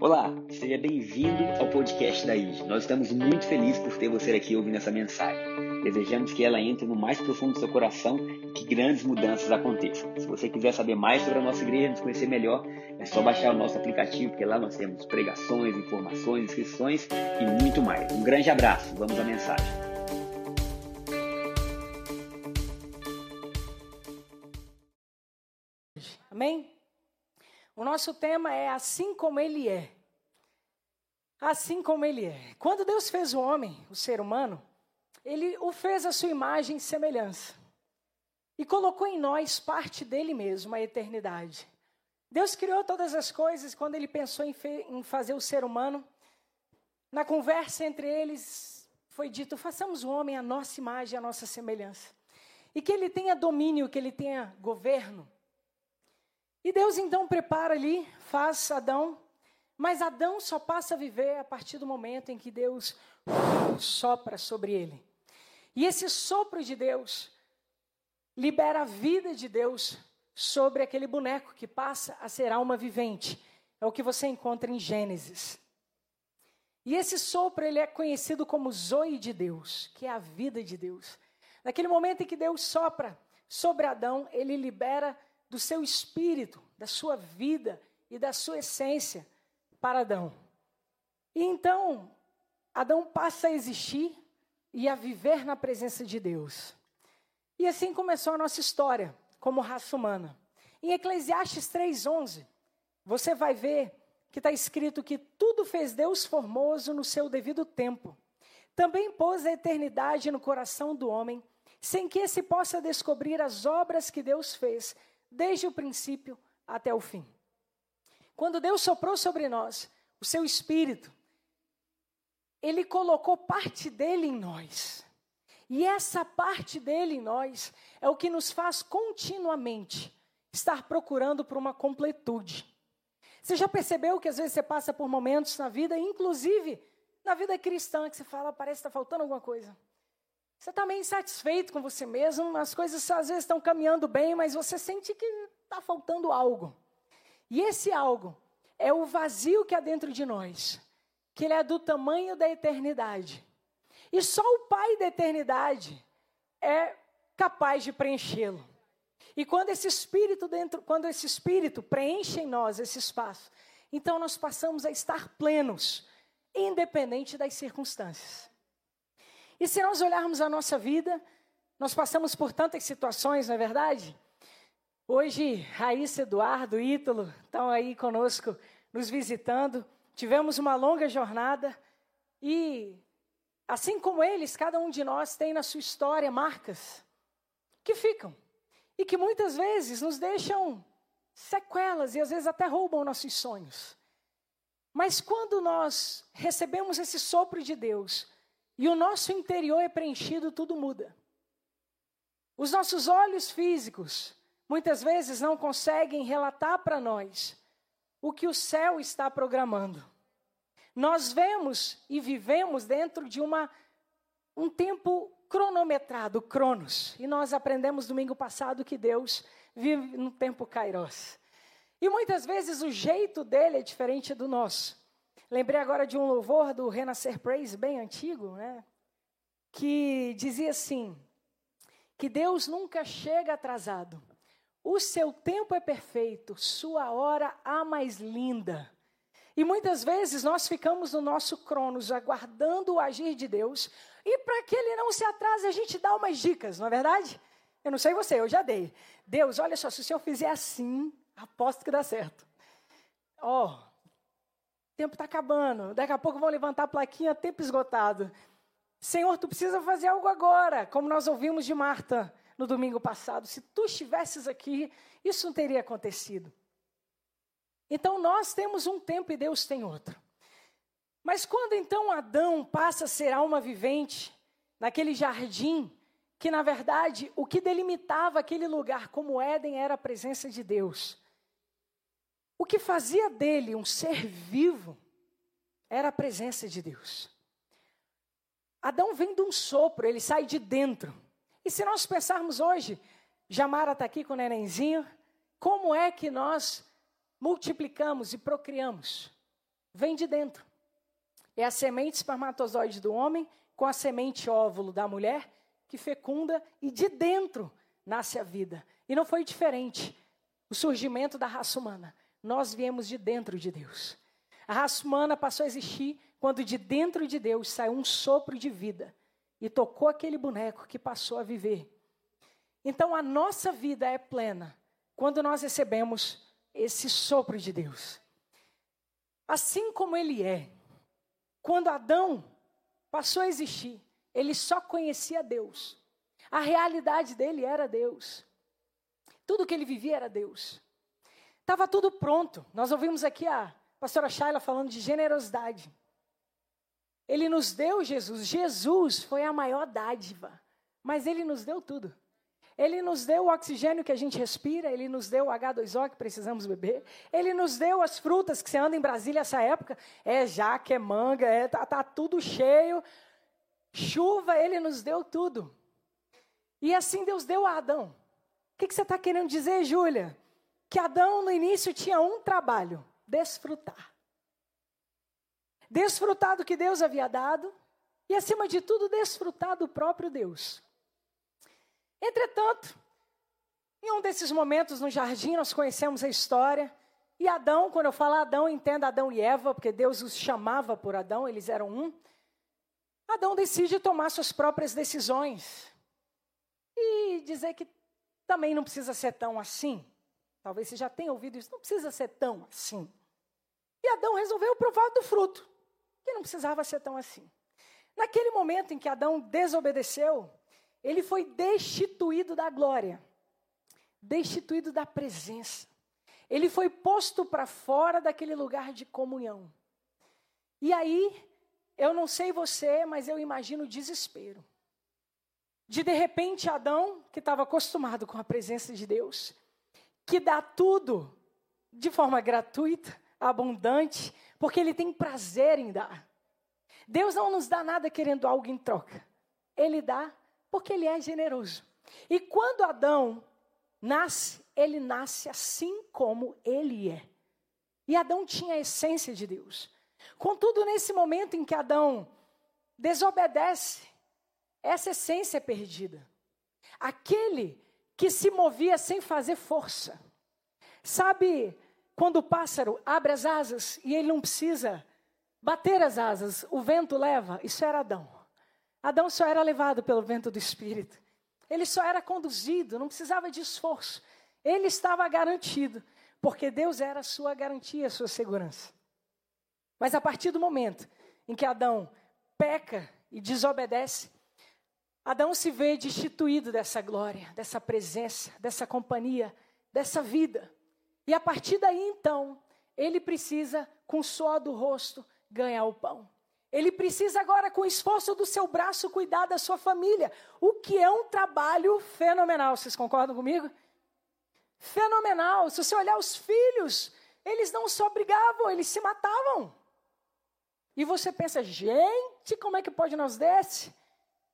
Olá, seja bem-vindo ao podcast da IG. Nós estamos muito felizes por ter você aqui ouvindo essa mensagem. Desejamos que ela entre no mais profundo do seu coração e que grandes mudanças aconteçam. Se você quiser saber mais sobre a nossa igreja, nos conhecer melhor, é só baixar o nosso aplicativo, porque lá nós temos pregações, informações, inscrições e muito mais. Um grande abraço, vamos à mensagem. Amém? O nosso tema é assim como ele é. Assim como ele é. Quando Deus fez o homem, o ser humano, ele o fez à sua imagem e semelhança. E colocou em nós parte dele mesmo, a eternidade. Deus criou todas as coisas. Quando ele pensou em fazer o ser humano, na conversa entre eles foi dito, façamos o homem à nossa imagem, à nossa semelhança. E que ele tenha domínio, que ele tenha governo. E Deus então prepara ali, faz Adão, mas Adão só passa a viver a partir do momento em que Deus sopra sobre ele. E esse sopro de Deus libera a vida de Deus sobre aquele boneco que passa a ser alma vivente. É o que você encontra em Gênesis. E esse sopro ele é conhecido como zoe de Deus, que é a vida de Deus. Naquele momento em que Deus sopra sobre Adão, ele libera do seu espírito, da sua vida e da sua essência para Adão. E então, Adão passa a existir e a viver na presença de Deus. E assim começou a nossa história como raça humana. Em Eclesiastes 3:11, você vai ver que está escrito que tudo fez Deus formoso no seu devido tempo. Também pôs a eternidade no coração do homem, sem que esse possa descobrir as obras que Deus fez, desde o princípio até o fim. Quando Deus soprou sobre nós o seu espírito, ele colocou parte dele em nós. E essa parte dele em nós é o que nos faz continuamente estar procurando por uma completude. Você já percebeu que às vezes você passa por momentos na vida, inclusive na vida cristã, que você fala, parece que está faltando alguma coisa. Você está meio insatisfeito com você mesmo, as coisas às vezes estão caminhando bem, mas você sente que está faltando algo. E esse algo é o vazio que há dentro de nós, que ele é do tamanho da eternidade. E só o Pai da eternidade é capaz de preenchê-lo. E quando esse Espírito preenche em nós esse espaço, então nós passamos a estar plenos, independente das circunstâncias. E se nós olharmos a nossa vida, nós passamos por tantas situações, não é verdade? Hoje, Raíssa, Eduardo, Ítalo estão aí conosco, nos visitando. Tivemos uma longa jornada e, assim como eles, cada um de nós tem na sua história marcas que ficam e que muitas vezes nos deixam sequelas e às vezes até roubam nossos sonhos. Mas quando nós recebemos esse sopro de Deus, e o nosso interior é preenchido, tudo muda. Os nossos olhos físicos, muitas vezes, não conseguem relatar para nós o que o céu está programando. Nós vemos e vivemos dentro de um tempo cronometrado, cronos. E nós aprendemos domingo passado que Deus vive no tempo kairos. E muitas vezes o jeito dele é diferente do nosso. Lembrei agora de um louvor do Renascer Praise, bem antigo, né? Que dizia assim, que Deus nunca chega atrasado. O seu tempo é perfeito, sua hora a mais linda. E muitas vezes nós ficamos no nosso cronos, aguardando o agir de Deus. E para que ele não se atrase, a gente dá umas dicas, não é verdade? Eu não sei você, eu já dei. Deus, olha só, se o senhor fizer assim, aposto que dá certo. Ó... O tempo está acabando, daqui a pouco vão levantar a plaquinha, tempo esgotado. Senhor, tu precisa fazer algo agora, como nós ouvimos de Marta no domingo passado. Se tu estivesses aqui, isso não teria acontecido. Então, nós temos um tempo e Deus tem outro. Mas quando então Adão passa a ser alma vivente, naquele jardim, que na verdade, o que delimitava aquele lugar como Éden era a presença de Deus. O que fazia dele um ser vivo era a presença de Deus. Adão vem de um sopro, ele sai de dentro. E se nós pensarmos hoje, Jamara está aqui com o nenenzinho, como é que nós multiplicamos e procriamos. Vem de dentro. É a semente espermatozoide do homem com a semente óvulo da mulher que fecunda e de dentro nasce a vida. E não foi diferente o surgimento da raça humana. Nós viemos de dentro de Deus. A raça humana passou a existir quando de dentro de Deus saiu um sopro de vida e tocou aquele boneco que passou a viver. Então a nossa vida é plena quando nós recebemos esse sopro de Deus. Assim como ele é, quando Adão passou a existir, ele só conhecia Deus. A realidade dele era Deus. Tudo que ele vivia era Deus. Estava tudo pronto. Nós ouvimos aqui a pastora Shayla falando de generosidade. Ele nos deu Jesus. Jesus foi a maior dádiva. Mas ele nos deu tudo. Ele nos deu o oxigênio que a gente respira, ele nos deu o H2O que precisamos beber, ele nos deu as frutas que você anda em Brasília essa época, é jaca, é manga, tá tudo cheio, chuva, ele nos deu tudo. E assim Deus deu a Adão. O que você está querendo dizer, Júlia? Que Adão no início tinha um trabalho, desfrutar. Desfrutar do que Deus havia dado e, acima de tudo, desfrutar do próprio Deus. Entretanto, em um desses momentos no jardim, nós conhecemos a história. E Adão, quando eu falo Adão, entenda Adão e Eva, porque Deus os chamava por Adão, eles eram um. Adão decide tomar suas próprias decisões. E dizer que também não precisa ser tão assim. Talvez você já tenha ouvido isso, não precisa ser tão assim. E Adão resolveu provar do fruto, que não precisava ser tão assim. Naquele momento em que Adão desobedeceu, ele foi destituído da glória, destituído da presença. Ele foi posto para fora daquele lugar de comunhão. E aí, eu não sei você, mas eu imagino o desespero. De repente, Adão, que estava acostumado com a presença de Deus, que dá tudo de forma gratuita, abundante, porque ele tem prazer em dar. Deus não nos dá nada querendo algo em troca. Ele dá porque ele é generoso. E quando Adão nasce, ele nasce assim como ele é. E Adão tinha a essência de Deus. Contudo, nesse momento em que Adão desobedece, essa essência é perdida. Aquele que se movia sem fazer força. Sabe quando o pássaro abre as asas e ele não precisa bater as asas, o vento leva? Isso era Adão. Adão só era levado pelo vento do Espírito. Ele só era conduzido, não precisava de esforço. Ele estava garantido, porque Deus era a sua garantia, a sua segurança. Mas a partir do momento em que Adão peca e desobedece, Adão se vê destituído dessa glória, dessa presença, dessa companhia, dessa vida. E a partir daí, então, ele precisa, com o suor do rosto, ganhar o pão. Ele precisa agora, com o esforço do seu braço, cuidar da sua família. O que é um trabalho fenomenal. Vocês concordam comigo? Fenomenal. Se você olhar os filhos, eles não só brigavam, eles se matavam. E você pensa, gente, como é que pode nós desse?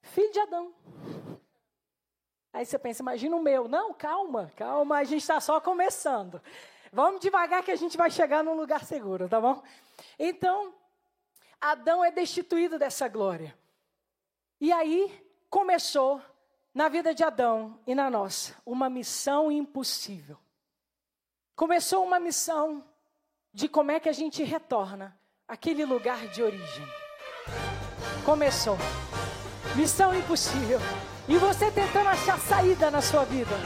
Filho de Adão. Aí você pensa, imagina o meu. Não, calma, calma, a gente está só começando. Vamos devagar que a gente vai chegar num lugar seguro, tá bom? Então, Adão é destituído dessa glória. E aí começou, na vida de Adão e na nossa, uma missão impossível. Começou uma missão de como é que a gente retorna àquele lugar de origem. Começou. Missão impossível. E você tentando achar saída na sua vida.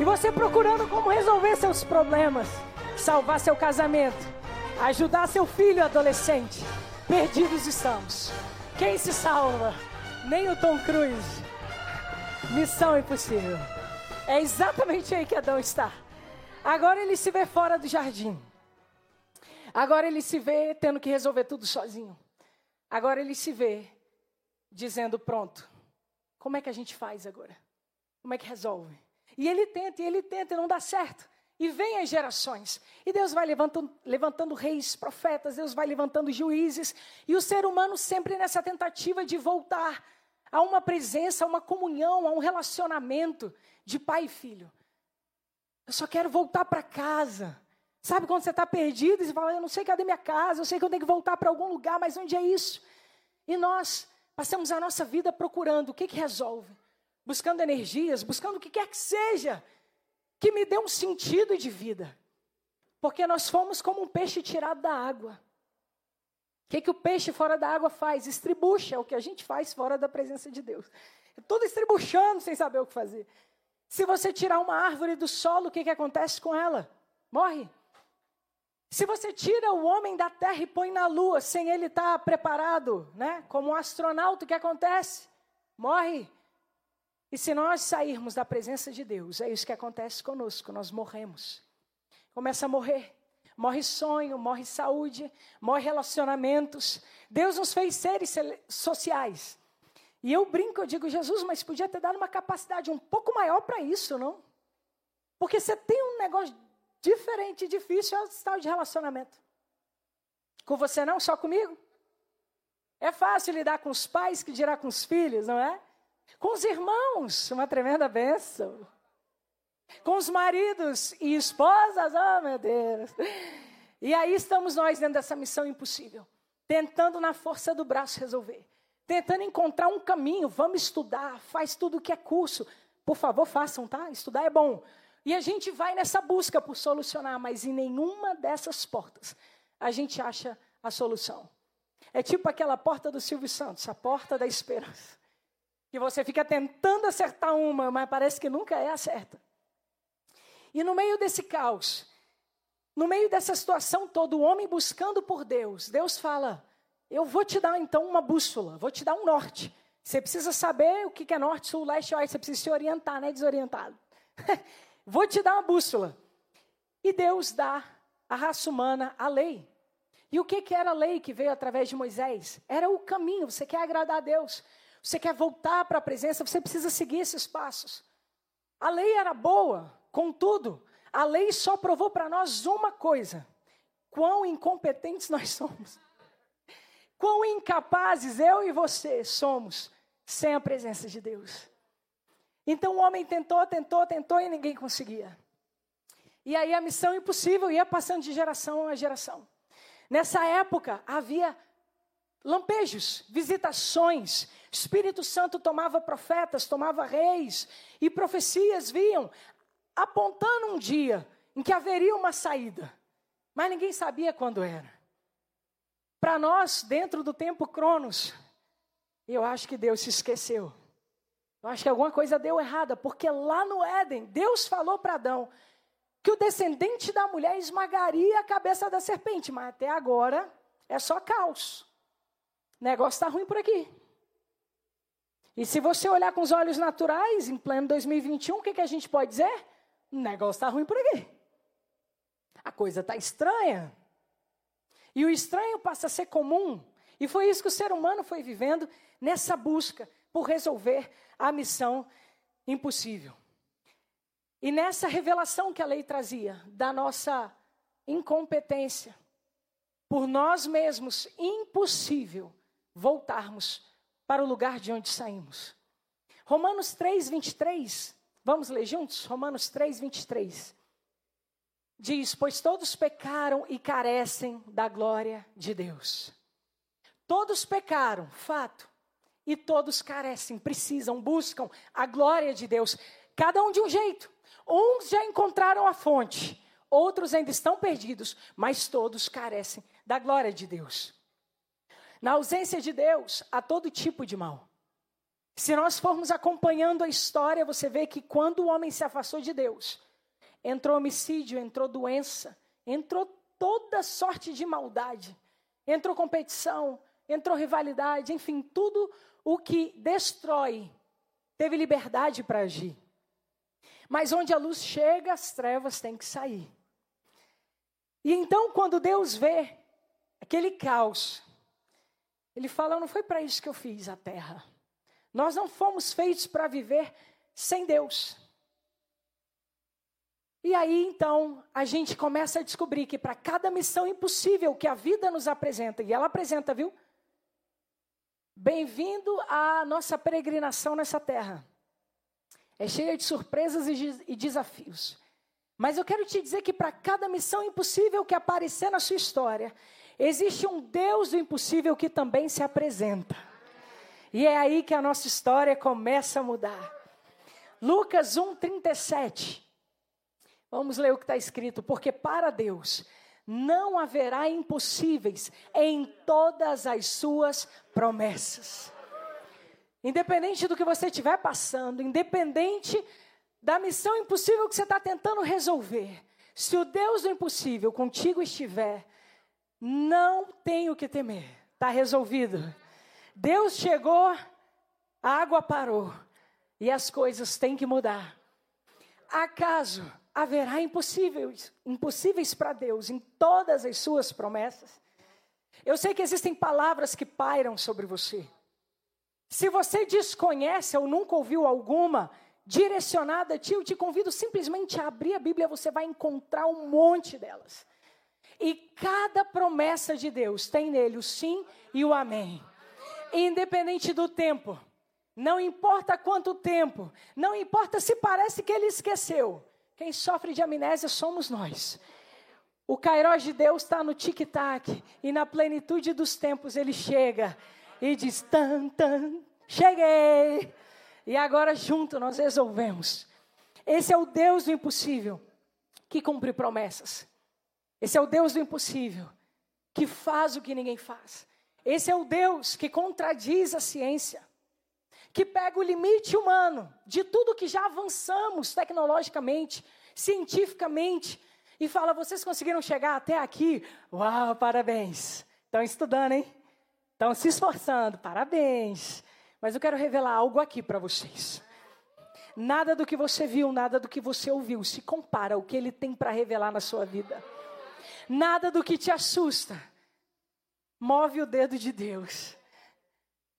E você procurando como resolver seus problemas, salvar seu casamento, ajudar seu filho adolescente. Perdidos estamos. Quem se salva? Nem o Tom Cruise. Missão impossível. É exatamente aí que Adão está. Agora ele se vê fora do jardim. Agora ele se vê tendo que resolver tudo sozinho. Agora ele se vê dizendo, pronto, como é que a gente faz agora? Como é que resolve? E ele tenta e não dá certo. E vem as gerações. E Deus vai levantando reis, profetas, Deus vai levantando juízes. E o ser humano sempre nessa tentativa de voltar a uma presença, a uma comunhão, a um relacionamento de pai e filho. Eu só quero voltar para casa. Sabe quando você está perdido e você fala, eu não sei cadê minha casa, eu sei que eu tenho que voltar para algum lugar, mas onde é isso? E nós passamos a nossa vida procurando o que que resolve, buscando energias, buscando o que quer que seja, que me dê um sentido de vida. Porque nós fomos como um peixe tirado da água. O que que o peixe fora da água faz? Estribucha, é o que a gente faz fora da presença de Deus. É tudo estribuchando sem saber o que fazer. Se você tirar uma árvore do solo, o que que acontece com ela? Morre. Se você tira o homem da terra e põe na lua, sem ele estar preparado, né, como um astronauta, o que acontece? Morre. E se nós sairmos da presença de Deus, é isso que acontece conosco, nós morremos. Começa a morrer. Morre sonho, morre saúde, morre relacionamentos. Deus nos fez seres sociais. E eu brinco, eu digo, Jesus, mas podia ter dado uma capacidade um pouco maior para isso, não? Porque você tem um negócio diferente, difícil, é o estado de relacionamento. Com você não, só comigo. É fácil lidar com os pais, que dirá com os filhos, não é? Com os irmãos, uma tremenda bênção. Com os maridos e esposas, oh meu Deus. E aí estamos nós dentro dessa missão impossível, tentando na força do braço resolver, tentando encontrar um caminho, vamos estudar, faz tudo o que é curso. Por favor, façam, tá? Estudar é bom. E a gente vai nessa busca por solucionar, mas em nenhuma dessas portas a gente acha a solução. É tipo aquela porta do Silvio Santos, a porta da esperança. Que você fica tentando acertar uma, mas parece que nunca é a certa. E no meio desse caos, no meio dessa situação toda, o homem buscando por Deus, Deus fala, eu vou te dar então uma bússola, vou te dar um norte. Você precisa saber o que é norte, sul, leste, oeste, você precisa se orientar, não é desorientado. Vou te dar uma bússola. E Deus dá à raça humana a lei. E o que era a lei que veio através de Moisés? Era o caminho, você quer agradar a Deus. Você quer voltar para a presença, você precisa seguir esses passos. A lei era boa, contudo, a lei só provou para nós uma coisa. Quão incompetentes nós somos. Quão incapazes eu e você somos sem a presença de Deus. Então o homem tentou e ninguém conseguia. E aí a missão impossível ia passando de geração a geração. Nessa época havia lampejos, visitações, Espírito Santo tomava profetas, tomava reis, e profecias vinham apontando um dia em que haveria uma saída, mas ninguém sabia quando era. Para nós, dentro do tempo Cronos, eu acho que Deus se esqueceu. Eu acho que alguma coisa deu errada, porque lá no Éden, Deus falou para Adão que o descendente da mulher esmagaria a cabeça da serpente, mas até agora é só caos. O negócio está ruim por aqui. E se você olhar com os olhos naturais, em pleno 2021, o que a gente pode dizer? O negócio está ruim por aqui. A coisa está estranha. E o estranho passa a ser comum. E foi isso que o ser humano foi vivendo nessa busca por resolver a missão impossível. E nessa revelação que a lei trazia, da nossa incompetência, por nós mesmos, impossível voltarmos para o lugar de onde saímos. Romanos 3, 23, vamos ler juntos? Romanos 3, 23. Diz, pois todos pecaram e carecem da glória de Deus. Todos pecaram, fato, e todos carecem, precisam, buscam a glória de Deus. Cada um de um jeito. Uns já encontraram a fonte, outros ainda estão perdidos, mas todos carecem da glória de Deus. Na ausência de Deus, há todo tipo de mal. Se nós formos acompanhando a história, você vê que quando o homem se afastou de Deus, entrou homicídio, entrou doença, entrou toda sorte de maldade, entrou competição, entrou rivalidade, enfim, tudo o que destrói, teve liberdade para agir. Mas onde a luz chega, as trevas têm que sair. E então, quando Deus vê aquele caos, Ele fala, não foi para isso que eu fiz a terra. Nós não fomos feitos para viver sem Deus. E aí, então, a gente começa a descobrir que para cada missão impossível que a vida nos apresenta, e ela apresenta, viu? Bem-vindo à nossa peregrinação nessa terra. É cheia de surpresas e desafios. Mas eu quero te dizer que para cada missão impossível que aparecer na sua história, existe um Deus do impossível que também se apresenta. E é aí que a nossa história começa a mudar. Lucas 1:37. Vamos ler o que está escrito. Porque para Deus não haverá impossíveis em todas as suas promessas. Independente do que você estiver passando, independente da missão impossível que você está tentando resolver, se o Deus do impossível contigo estiver, não tem o que temer, está resolvido. Deus chegou, a água parou e as coisas têm que mudar. Acaso haverá impossíveis para Deus em todas as suas promessas? Eu sei que existem palavras que pairam sobre você. Se você desconhece ou nunca ouviu alguma direcionada a ti, eu te convido simplesmente a abrir a Bíblia, você vai encontrar um monte delas. E cada promessa de Deus tem nele o sim e o amém. Independente do tempo, não importa quanto tempo, não importa se parece que ele esqueceu. Quem sofre de amnésia somos nós. O Kairos de Deus está no tic-tac e na plenitude dos tempos ele chega e diz, tan, tan, cheguei. E agora junto nós resolvemos. Esse é o Deus do impossível que cumpre promessas. Esse é o Deus do impossível que faz o que ninguém faz. Esse é o Deus que contradiz a ciência. Que pega o limite humano de tudo que já avançamos tecnologicamente, cientificamente. E fala, vocês conseguiram chegar até aqui? Uau, parabéns. Estão estudando, hein? Estão se esforçando, parabéns. Mas eu quero revelar algo aqui para vocês. Nada do que você viu, nada do que você ouviu se compara ao que ele tem para revelar na sua vida. Nada do que te assusta move o dedo de Deus.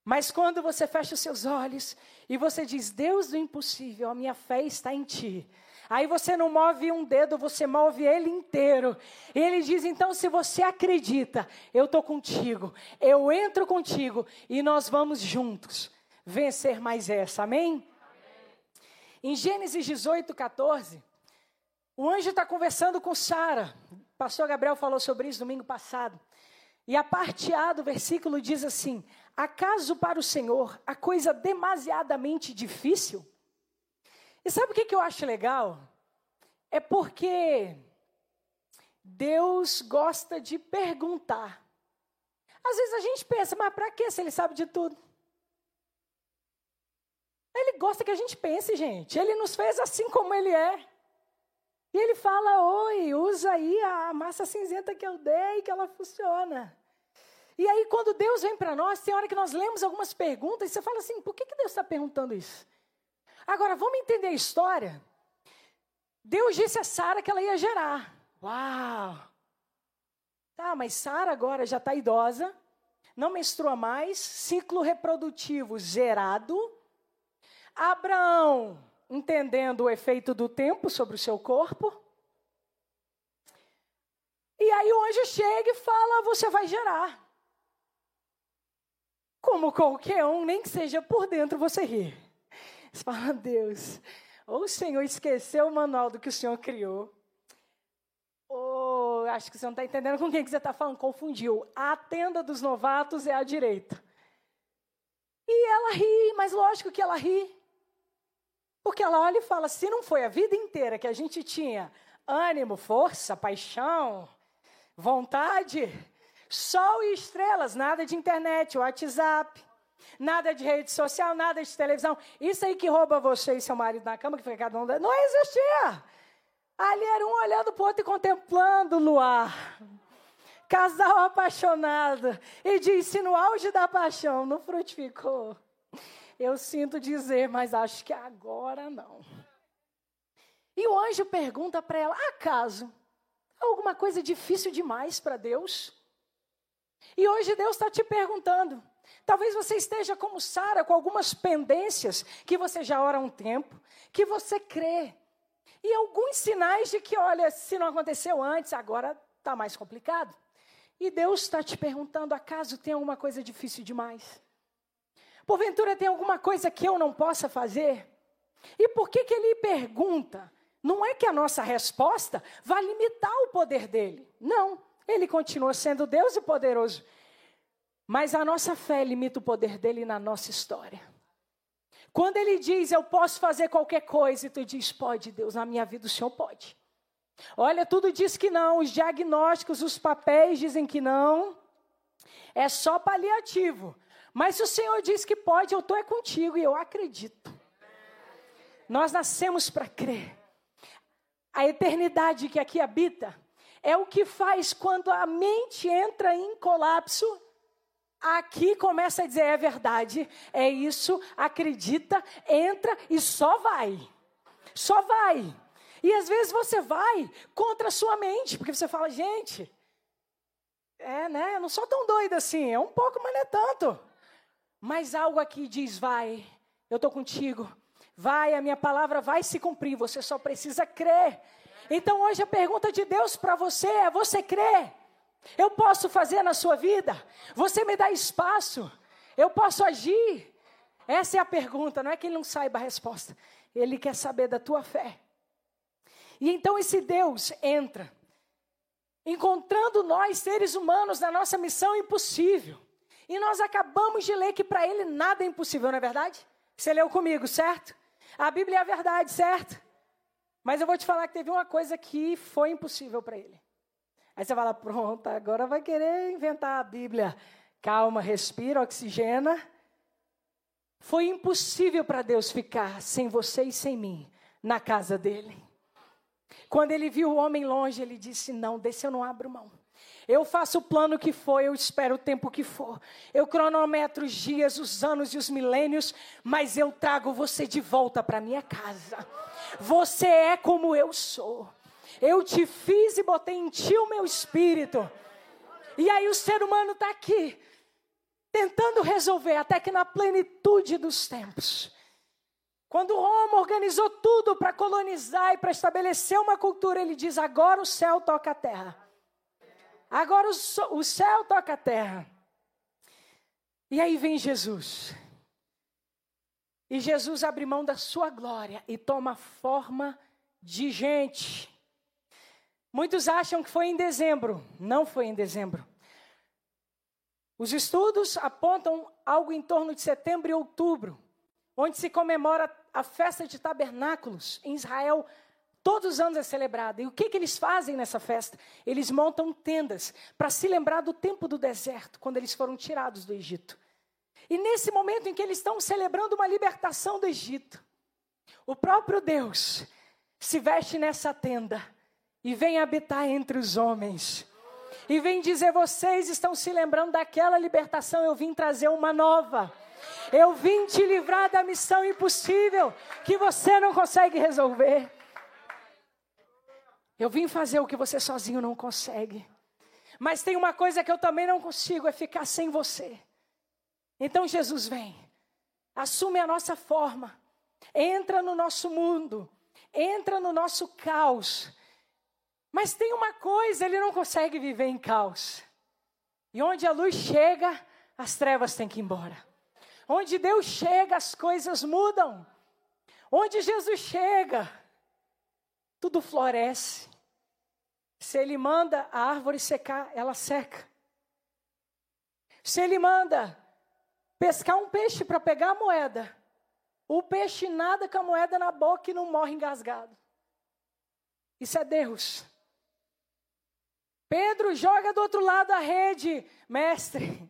Mas quando você fecha os seus olhos e você diz, Deus do impossível, a minha fé está em ti. Aí você não move um dedo, você move ele inteiro. E ele diz, então, se você acredita, eu estou contigo, eu entro contigo e nós vamos juntos vencer mais essa, amém? Em Gênesis 18:14, o anjo está conversando com Sara. O pastor Gabriel falou sobre isso domingo passado. E a parte A do versículo diz assim, acaso para o Senhor a coisa demasiadamente difícil? E sabe o que eu acho legal? É porque Deus gosta de perguntar. Às vezes a gente pensa, mas para quê se ele sabe de tudo? Ele gosta que a gente pense, gente. Ele nos fez assim como ele é. E ele fala, oi, usa aí a massa cinzenta que eu dei, que ela funciona. E aí quando Deus vem para nós, tem hora que nós lemos algumas perguntas, e você fala assim, por que Deus está perguntando isso? Agora, vamos entender a história? Deus disse a Sara que ela ia gerar. Uau! Tá, mas Sara agora já está idosa, não menstrua mais, ciclo reprodutivo zerado. Abraão, entendendo o efeito do tempo sobre o seu corpo. E aí o anjo chega e fala, você vai gerar. Como qualquer um, nem que seja por dentro, você ri. Você fala, Deus, ou o Senhor esqueceu o manual do que o Senhor criou, ou acho que você não está entendendo com quem que você está falando, confundiu. A tenda dos novatos é à direita. E ela ri, mas lógico que ela ri. Porque ela olha e fala, se não foi a vida inteira que a gente tinha ânimo, força, paixão, vontade, sol e estrelas, nada de internet, WhatsApp, nada de rede social, nada de televisão. Isso aí que rouba você e seu marido na cama, que fica cada um... Não existia. Ali era um olhando para o outro e contemplando o luar. Casal apaixonado. E disse, no auge da paixão, não frutificou. Eu sinto dizer, mas acho que agora não. E o anjo pergunta para ela, acaso alguma coisa difícil demais para Deus? E hoje Deus está te perguntando. Talvez você esteja como Sara, com algumas pendências que você já ora há um tempo, que você crê. E alguns sinais de que, olha, se não aconteceu antes, agora está mais complicado. E Deus está te perguntando, acaso tem alguma coisa difícil demais? Porventura tem alguma coisa que eu não possa fazer? E por que ele pergunta? Não é que a nossa resposta vai limitar o poder dele. Não, ele continua sendo Deus e poderoso. Mas a nossa fé limita o poder dele na nossa história. Quando ele diz, eu posso fazer qualquer coisa, e tu diz, pode Deus, na minha vida o Senhor pode. Olha, tudo diz que não, os diagnósticos, os papéis dizem que não. É só paliativo. Mas se o Senhor diz que pode, eu estou é contigo e eu acredito. Nós nascemos para crer. A eternidade que aqui habita é o que faz quando a mente entra em colapso. Aqui começa a dizer, é verdade, é isso, acredita, entra e só vai. Só vai. E às vezes você vai contra a sua mente, porque você fala, gente, eu não sou tão doida assim, é um pouco, mas não é tanto. Mas algo aqui diz, vai, eu estou contigo. Vai, a minha palavra vai se cumprir, você só precisa crer. Então hoje a pergunta de Deus para você é, você crê? Eu posso fazer na sua vida? Você me dá espaço? Eu posso agir? Essa é a pergunta, não é que ele não saiba a resposta. Ele quer saber da tua fé. E então esse Deus entra, encontrando nós seres humanos na nossa missão impossível. E nós acabamos de ler que para ele nada é impossível, não é verdade? Você leu comigo, certo? A Bíblia é a verdade, certo? Mas eu vou te falar que teve uma coisa que foi impossível para ele. Aí você fala, pronto, agora vai querer inventar a Bíblia. Calma, respira, oxigena. Foi impossível para Deus ficar sem você e sem mim na casa dele. Quando ele viu o homem longe, ele disse, não, desse eu não abro mão. Eu faço o plano que for, eu espero o tempo que for. Eu cronometro os dias, os anos e os milênios, mas eu trago você de volta para minha casa. Você é como eu sou. Eu te fiz e botei em ti o meu espírito. E aí o ser humano está aqui, tentando resolver, até que na plenitude dos tempos. Quando Roma organizou tudo para colonizar e para estabelecer uma cultura, ele diz, agora o céu toca a terra. Agora o céu toca a terra. E aí vem Jesus. E Jesus abre mão da sua glória e toma forma de gente. Muitos acham que foi em dezembro. Não foi em dezembro. Os estudos apontam algo em torno de setembro e outubro, onde se comemora a festa de tabernáculos em Israel. Todos os anos é celebrada. E o que eles fazem nessa festa? Eles montam tendas para se lembrar do tempo do deserto, quando eles foram tirados do Egito. E nesse momento em que eles estão celebrando uma libertação do Egito, o próprio Deus se veste nessa tenda e vem habitar entre os homens. E vem dizer, vocês estão se lembrando daquela libertação, eu vim trazer uma nova. Eu vim te livrar da missão impossível que você não consegue resolver. Eu vim fazer o que você sozinho não consegue. Mas tem uma coisa que eu também não consigo, é ficar sem você. Então Jesus vem, assume a nossa forma, entra no nosso mundo, entra no nosso caos. Mas tem uma coisa, ele não consegue viver em caos. E onde a luz chega, as trevas têm que ir embora. Onde Deus chega, as coisas mudam. Onde Jesus chega, tudo floresce. Se ele manda a árvore secar, ela seca. Se ele manda pescar um peixe para pegar a moeda, o peixe nada com a moeda na boca e não morre engasgado. Isso é Deus. Pedro joga do outro lado a rede. Mestre,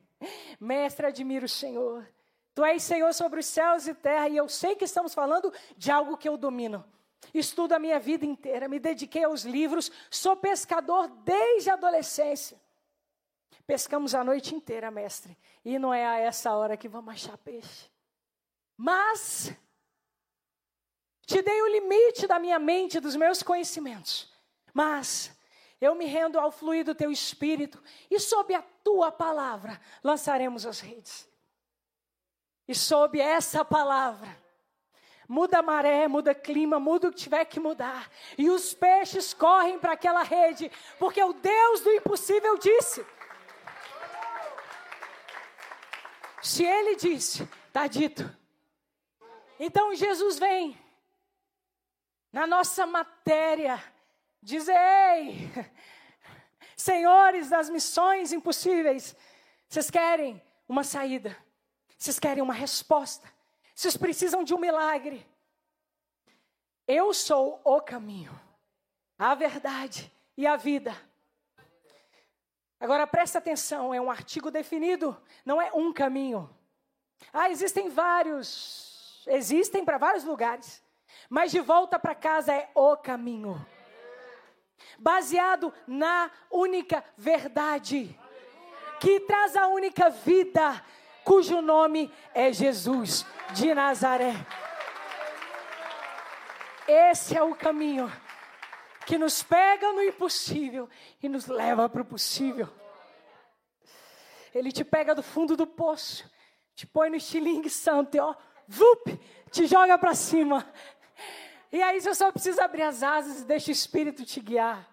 admiro o Senhor. Tu és Senhor sobre os céus e terra, e eu sei que estamos falando de algo que eu domino. Estudo a minha vida inteira, me dediquei aos livros, sou pescador desde a adolescência. Pescamos a noite inteira, mestre, e não é a essa hora que vamos achar peixe. Mas te dei o limite da minha mente, dos meus conhecimentos. Mas eu me rendo ao fluir do teu espírito e sob a tua palavra lançaremos as redes. E sob essa palavra muda a maré, muda clima, muda o que tiver que mudar. E os peixes correm para aquela rede, porque o Deus do impossível disse. Se ele disse, está dito. Então Jesus vem na nossa matéria, dizer: ei, senhores das missões impossíveis, vocês querem uma saída, vocês querem uma resposta, vocês precisam de um milagre. Eu sou o caminho, a verdade e a vida. Agora presta atenção, é um artigo definido, não é um caminho. Ah, existem vários, existem para vários lugares, mas de volta para casa é o caminho. Baseado na única verdade, que traz a única vida, cujo nome é Jesus de Nazaré. Esse é o caminho que nos pega no impossível e nos leva para o possível. Ele te pega do fundo do poço, te põe no estilingue santo, ó, vup, te joga para cima. E aí você só precisa abrir as asas e deixa o Espírito te guiar.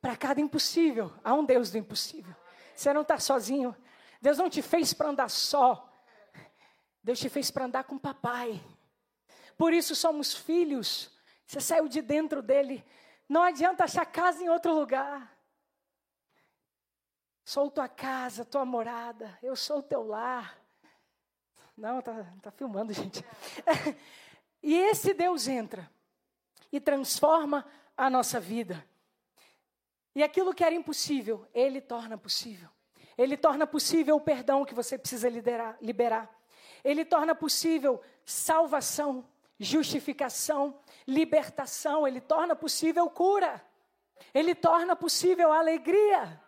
Para cada impossível, há um Deus do impossível. Você não está sozinho. Deus não te fez para andar só. Deus te fez para andar com o papai. Por isso somos filhos. Você saiu de dentro dele. Não adianta achar casa em outro lugar. Sou tua casa, tua morada. Eu sou o teu lar. Não, tá filmando, gente. E esse Deus entra e transforma a nossa vida. E aquilo que era impossível, ele torna possível. Ele torna possível o perdão que você precisa liberar. Ele torna possível salvação, justificação, libertação. Ele torna possível cura. Ele torna possível alegria.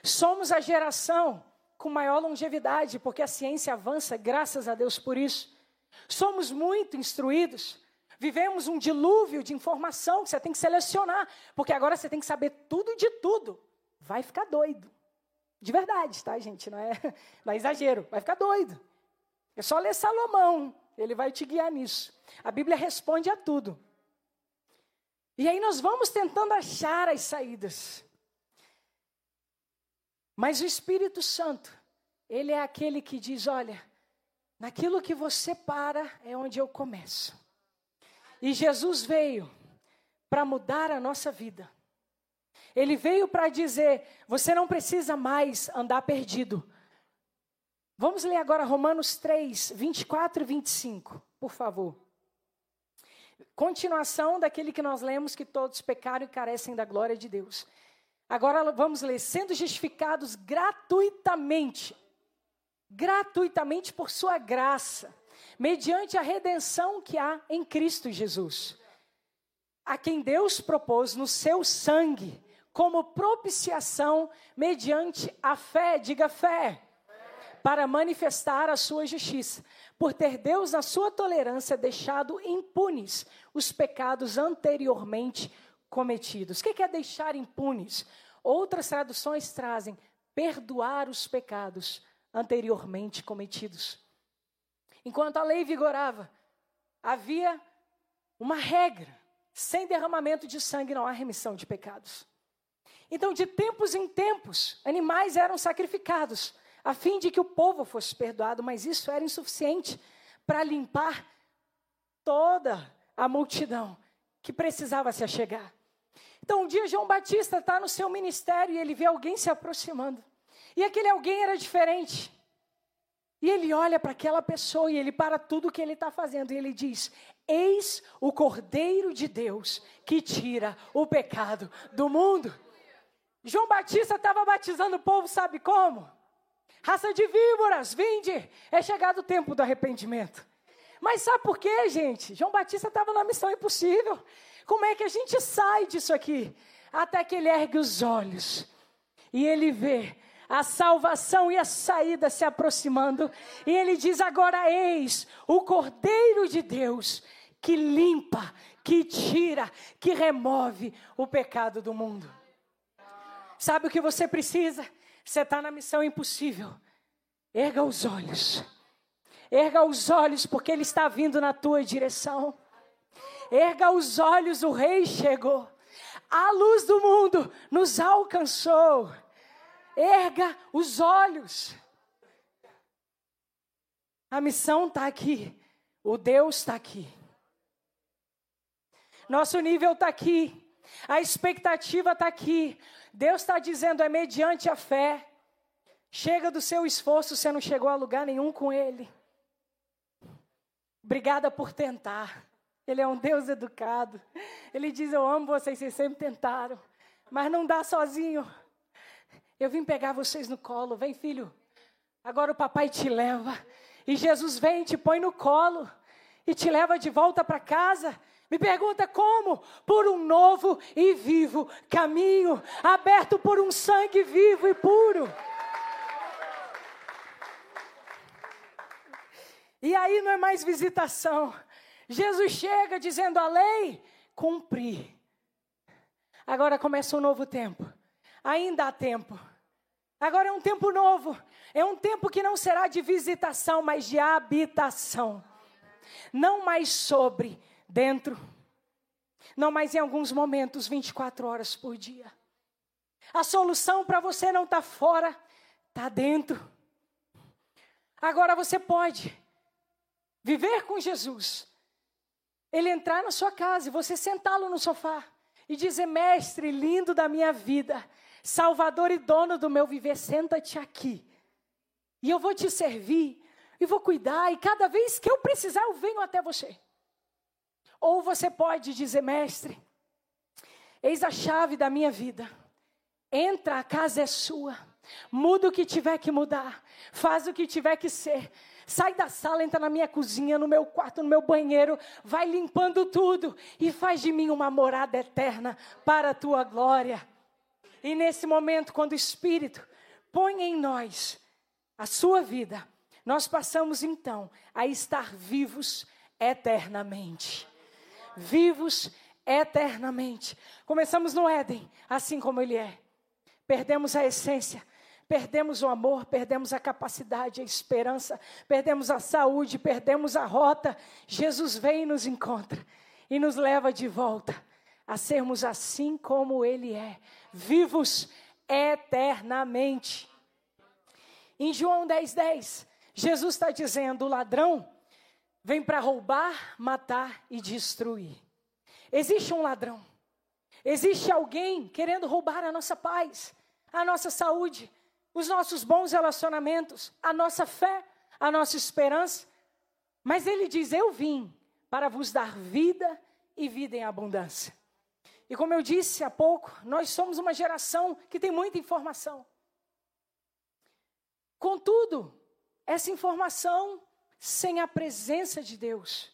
Somos a geração com maior longevidade, porque a ciência avança, graças a Deus por isso. Somos muito instruídos, vivemos um dilúvio de informação que você tem que selecionar, porque agora você tem que saber tudo de tudo. Vai ficar doido, de verdade, tá, gente? Não é exagero, vai ficar doido. É só ler Salomão, ele vai te guiar nisso. A Bíblia responde a tudo. E aí nós vamos tentando achar as saídas. Mas o Espírito Santo, ele é aquele que diz: olha, naquilo que você para é onde eu começo. E Jesus veio para mudar a nossa vida. Ele veio para dizer: você não precisa mais andar perdido. Vamos ler agora Romanos 3, 24 e 25, por favor. Continuação daquele que nós lemos, que todos pecaram e carecem da glória de Deus. Agora vamos ler: sendo justificados gratuitamente por sua graça, mediante a redenção que há em Cristo Jesus, a quem Deus propôs no seu sangue, como propiciação mediante a fé, diga fé, para manifestar a sua justiça, por ter Deus na sua tolerância deixado impunes os pecados anteriormente cometidos. O que é deixar impunes? Outras traduções trazem perdoar os pecados anteriormente cometidos. Enquanto a lei vigorava, havia uma regra: sem derramamento de sangue não há remissão de pecados. Então, de tempos em tempos, animais eram sacrificados a fim de que o povo fosse perdoado, mas isso era insuficiente para limpar toda a multidão que precisava se achegar. Então, um dia João Batista está no seu ministério e ele vê alguém se aproximando. E aquele alguém era diferente. E ele olha para aquela pessoa e ele para tudo o que ele está fazendo. E ele diz: eis o Cordeiro de Deus que tira o pecado do mundo. João Batista estava batizando o povo, sabe como? Raça de víboras, vinde, é chegado o tempo do arrependimento. Mas sabe por quê, gente? João Batista estava na missão impossível. Como é que a gente sai disso aqui? Até que ele ergue os olhos e ele vê a salvação e a saída se aproximando. E ele diz: agora eis o Cordeiro de Deus que limpa, que tira, que remove o pecado do mundo. Sabe o que você precisa? Você está na missão impossível. Erga os olhos. Erga os olhos, porque ele está vindo na tua direção. Erga os olhos, o rei chegou. A luz do mundo nos alcançou. Erga os olhos. A missão está aqui. O Deus está aqui. Nosso nível está aqui. A expectativa está aqui. Deus está dizendo, é mediante a fé. Chega do seu esforço, você não chegou a lugar nenhum com Ele. Obrigada por tentar. Ele é um Deus educado. Ele diz, eu amo vocês, vocês sempre tentaram. Mas não dá sozinho. Eu vim pegar vocês no colo. Vem, filho. Agora o papai te leva. E Jesus vem, te põe no colo. E te leva de volta para casa. Me pergunta como? Por um novo e vivo caminho, aberto por um sangue vivo e puro. E aí não é mais visitação. Jesus chega dizendo a lei, cumpri. Agora começa um novo tempo. Ainda há tempo. Agora é um tempo novo. É um tempo que não será de visitação, mas de habitação. Não mais sobre dentro, não mais em alguns momentos, 24 horas por dia. A solução para você não está fora, está dentro. Agora você pode viver com Jesus, Ele entrar na sua casa e você sentá-lo no sofá e dizer, mestre lindo da minha vida, salvador e dono do meu viver, senta-te aqui e eu vou te servir e vou cuidar e cada vez que eu precisar eu venho até você. Ou você pode dizer, mestre, eis a chave da minha vida, entra, a casa é sua, muda o que tiver que mudar, faz o que tiver que ser, sai da sala, entra na minha cozinha, no meu quarto, no meu banheiro, vai limpando tudo e faz de mim uma morada eterna para a tua glória. E nesse momento, quando o Espírito põe em nós a sua vida, nós passamos então a estar vivos eternamente. Vivos eternamente. Começamos no Éden, assim como ele é. Perdemos a essência, perdemos o amor, perdemos a capacidade, a esperança, perdemos a saúde, perdemos a rota. Jesus vem e nos encontra e nos leva de volta a sermos assim como ele é, vivos eternamente. Em João 10:10, Jesus está dizendo, o ladrão vem para roubar, matar e destruir. Existe um ladrão. Existe alguém querendo roubar a nossa paz, a nossa saúde, os nossos bons relacionamentos, a nossa fé, a nossa esperança. Mas ele diz, eu vim para vos dar vida e vida em abundância. E como eu disse há pouco, nós somos uma geração que tem muita informação. Contudo, essa informação, sem a presença de Deus,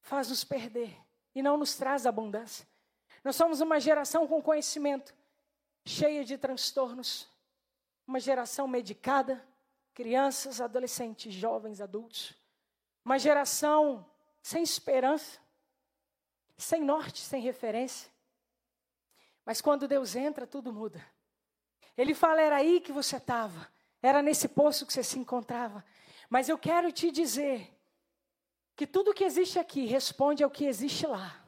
faz nos perder e não nos traz abundância. Nós somos uma geração com conhecimento, cheia de transtornos, uma geração medicada, crianças, adolescentes, jovens, adultos, uma geração sem esperança, sem norte, sem referência. Mas quando Deus entra, tudo muda. Ele fala, era aí que você estava, era nesse poço que você se encontrava. Mas eu quero te dizer que tudo que existe aqui responde ao que existe lá.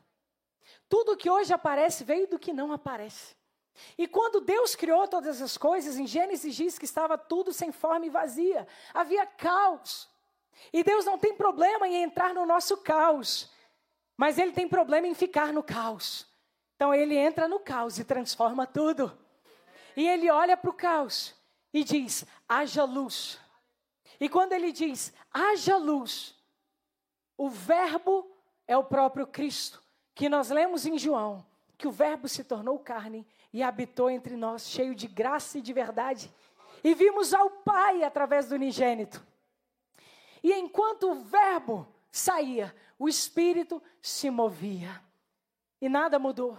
Tudo que hoje aparece veio do que não aparece. E quando Deus criou todas as coisas, em Gênesis diz que estava tudo sem forma e vazia. Havia caos. E Deus não tem problema em entrar no nosso caos. Mas Ele tem problema em ficar no caos. Então Ele entra no caos e transforma tudo. E Ele olha para o caos e diz, haja luz. E quando ele diz, haja luz, o verbo é o próprio Cristo, que nós lemos em João, que o verbo se tornou carne e habitou entre nós, cheio de graça e de verdade. E vimos ao Pai através do unigênito. E enquanto o verbo saía, o Espírito se movia. E nada mudou.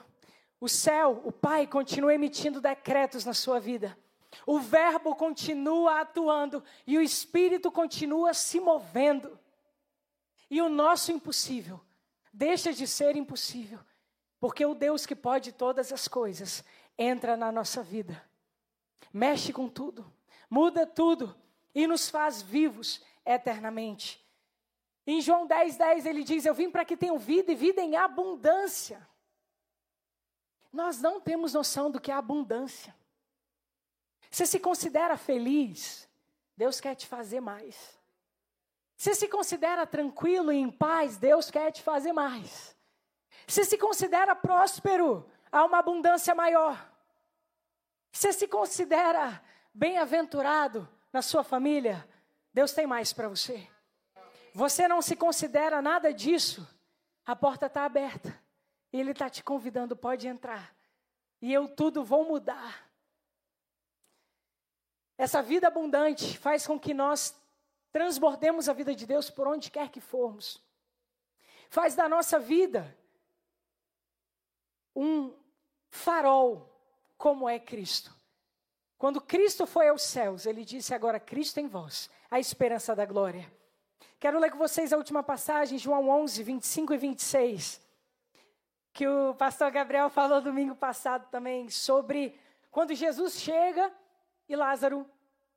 O céu, o Pai, continua emitindo decretos na sua vida. O verbo continua atuando e o Espírito continua se movendo. E o nosso impossível deixa de ser impossível, porque o Deus que pode todas as coisas entra na nossa vida. Mexe com tudo, muda tudo e nos faz vivos eternamente. Em João 10:10 ele diz, eu vim para que tenham vida e vida em abundância. Nós não temos noção do que é abundância. Você se considera feliz? Deus quer te fazer mais. Você se considera tranquilo e em paz? Deus quer te fazer mais. Se se considera próspero, há uma abundância maior. Se se considera bem-aventurado na sua família, Deus tem mais para você. Você não se considera nada disso, a porta está aberta. Ele está te convidando, pode entrar. E eu tudo vou mudar. Essa vida abundante faz com que nós transbordemos a vida de Deus por onde quer que formos. Faz da nossa vida um farol, como é Cristo. Quando Cristo foi aos céus, ele disse agora, Cristo em vós, a esperança da glória. Quero ler com vocês a última passagem, João 11, 25 e 26. Que o pastor Gabriel falou domingo passado também, sobre quando Jesus chega e Lázaro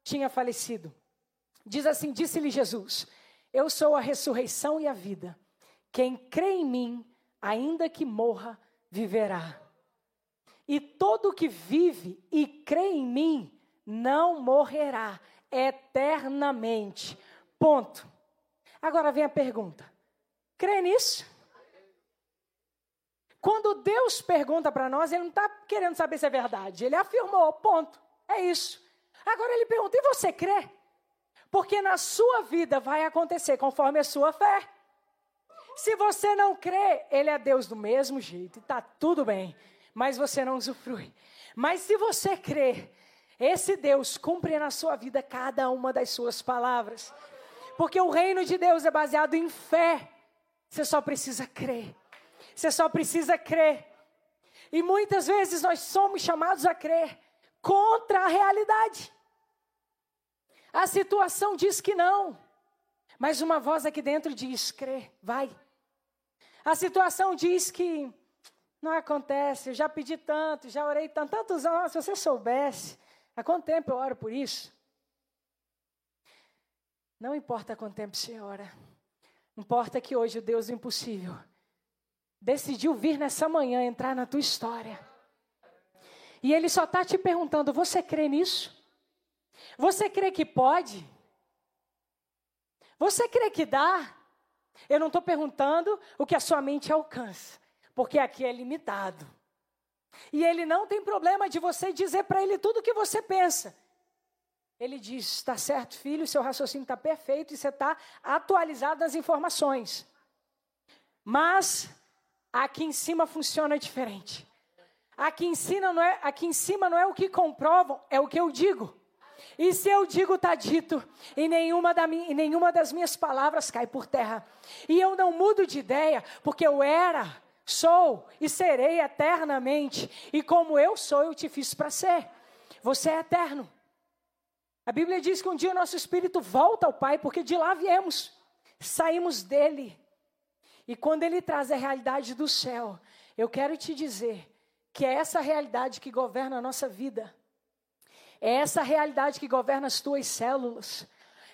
tinha falecido. Diz assim, disse-lhe Jesus, eu sou a ressurreição e a vida. Quem crê em mim, ainda que morra, viverá. E todo que vive e crê em mim, não morrerá eternamente. Ponto. Agora vem a pergunta. Crê nisso? Quando Deus pergunta para nós, ele não está querendo saber se é verdade. Ele afirmou, ponto. É isso. Agora ele pergunta, e você crê? Porque na sua vida vai acontecer conforme a sua fé. Se você não crê, ele é Deus do mesmo jeito. E está tudo bem. Mas você não usufrui. Mas se você crer, esse Deus cumpre na sua vida cada uma das suas palavras. Porque o reino de Deus é baseado em fé. Você só precisa crer. Você só precisa crer. E muitas vezes nós somos chamados a crer contra a realidade. A situação diz que não. Mas uma voz aqui dentro diz, crê, vai. A situação diz que não acontece, eu já pedi tanto, já orei tanto, tantos anos, se você soubesse, há quanto tempo eu oro por isso? Não importa há quanto tempo você ora, importa que hoje o Deus do impossível decidiu vir nessa manhã, entrar na tua história. E Ele só está te perguntando, você crê nisso? Você crê que pode? Você crê que dá? Eu não estou perguntando o que a sua mente alcança. Porque aqui é limitado. E ele não tem problema de você dizer para ele tudo o que você pensa. Ele diz, está certo, filho, seu raciocínio está perfeito e você está atualizado nas informações. Mas aqui em cima funciona diferente. Aqui em cima não é o que comprovam, é o que eu digo. E se eu digo, está dito, e nenhuma das minhas palavras cai por terra. E eu não mudo de ideia, porque eu era... Sou e serei eternamente. E como eu sou, eu te fiz para ser. Você é eterno. A Bíblia diz que um dia o nosso espírito volta ao Pai, porque de lá viemos. Saímos dele. E quando ele traz a realidade do céu, eu quero te dizer que é essa realidade que governa a nossa vida. É essa realidade que governa as tuas células.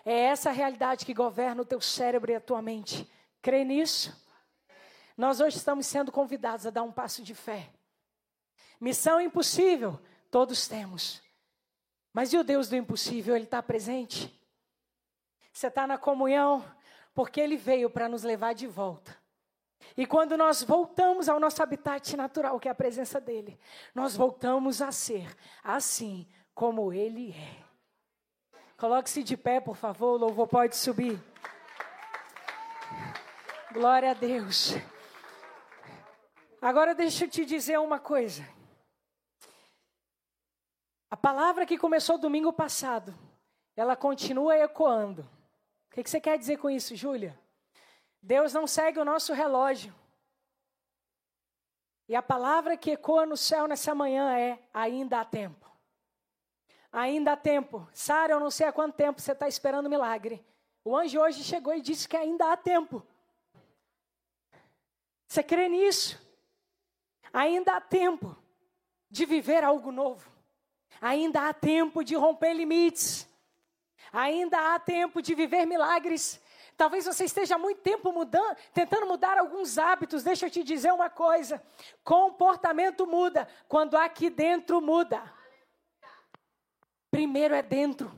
É essa realidade que governa o teu cérebro e a tua mente. Crê nisso? Nós hoje estamos sendo convidados a dar um passo de fé. Missão impossível, todos temos. Mas e o Deus do impossível, Ele está presente? Você está na comunhão, porque Ele veio para nos levar de volta. E quando nós voltamos ao nosso habitat natural, que é a presença dEle, nós voltamos a ser assim como Ele é. Coloque-se de pé, por favor, o louvor pode subir. Glória a Deus. Agora deixa eu te dizer uma coisa. A palavra que começou domingo passado, ela continua ecoando. O que você quer dizer com isso, Júlia? Deus não segue o nosso relógio. E a palavra que ecoa no céu nessa manhã é, ainda há tempo. Ainda há tempo. Sara, eu não sei há quanto tempo você está esperando um milagre. O anjo hoje chegou e disse que ainda há tempo. Você crê nisso? Ainda há tempo de viver algo novo. Ainda há tempo de romper limites. Ainda há tempo de viver milagres. Talvez você esteja há muito tempo tentando mudar alguns hábitos. Deixa eu te dizer uma coisa. Comportamento muda quando aqui dentro muda. Primeiro é dentro.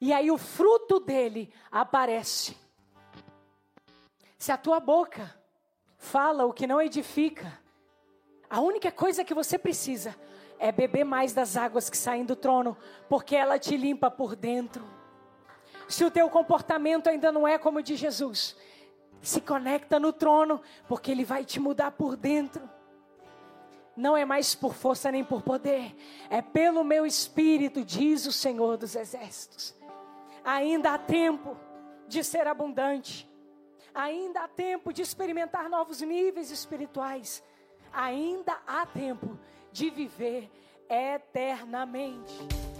E aí o fruto dele aparece. Se a tua boca fala o que não edifica. A única coisa que você precisa é beber mais das águas que saem do trono, porque ela te limpa por dentro. Se o teu comportamento ainda não é como o de Jesus, se conecta no trono, porque ele vai te mudar por dentro. Não é mais por força nem por poder, é pelo meu espírito, diz o Senhor dos Exércitos. Ainda há tempo de ser abundante, ainda há tempo de experimentar novos níveis espirituais. Ainda há tempo de viver eternamente.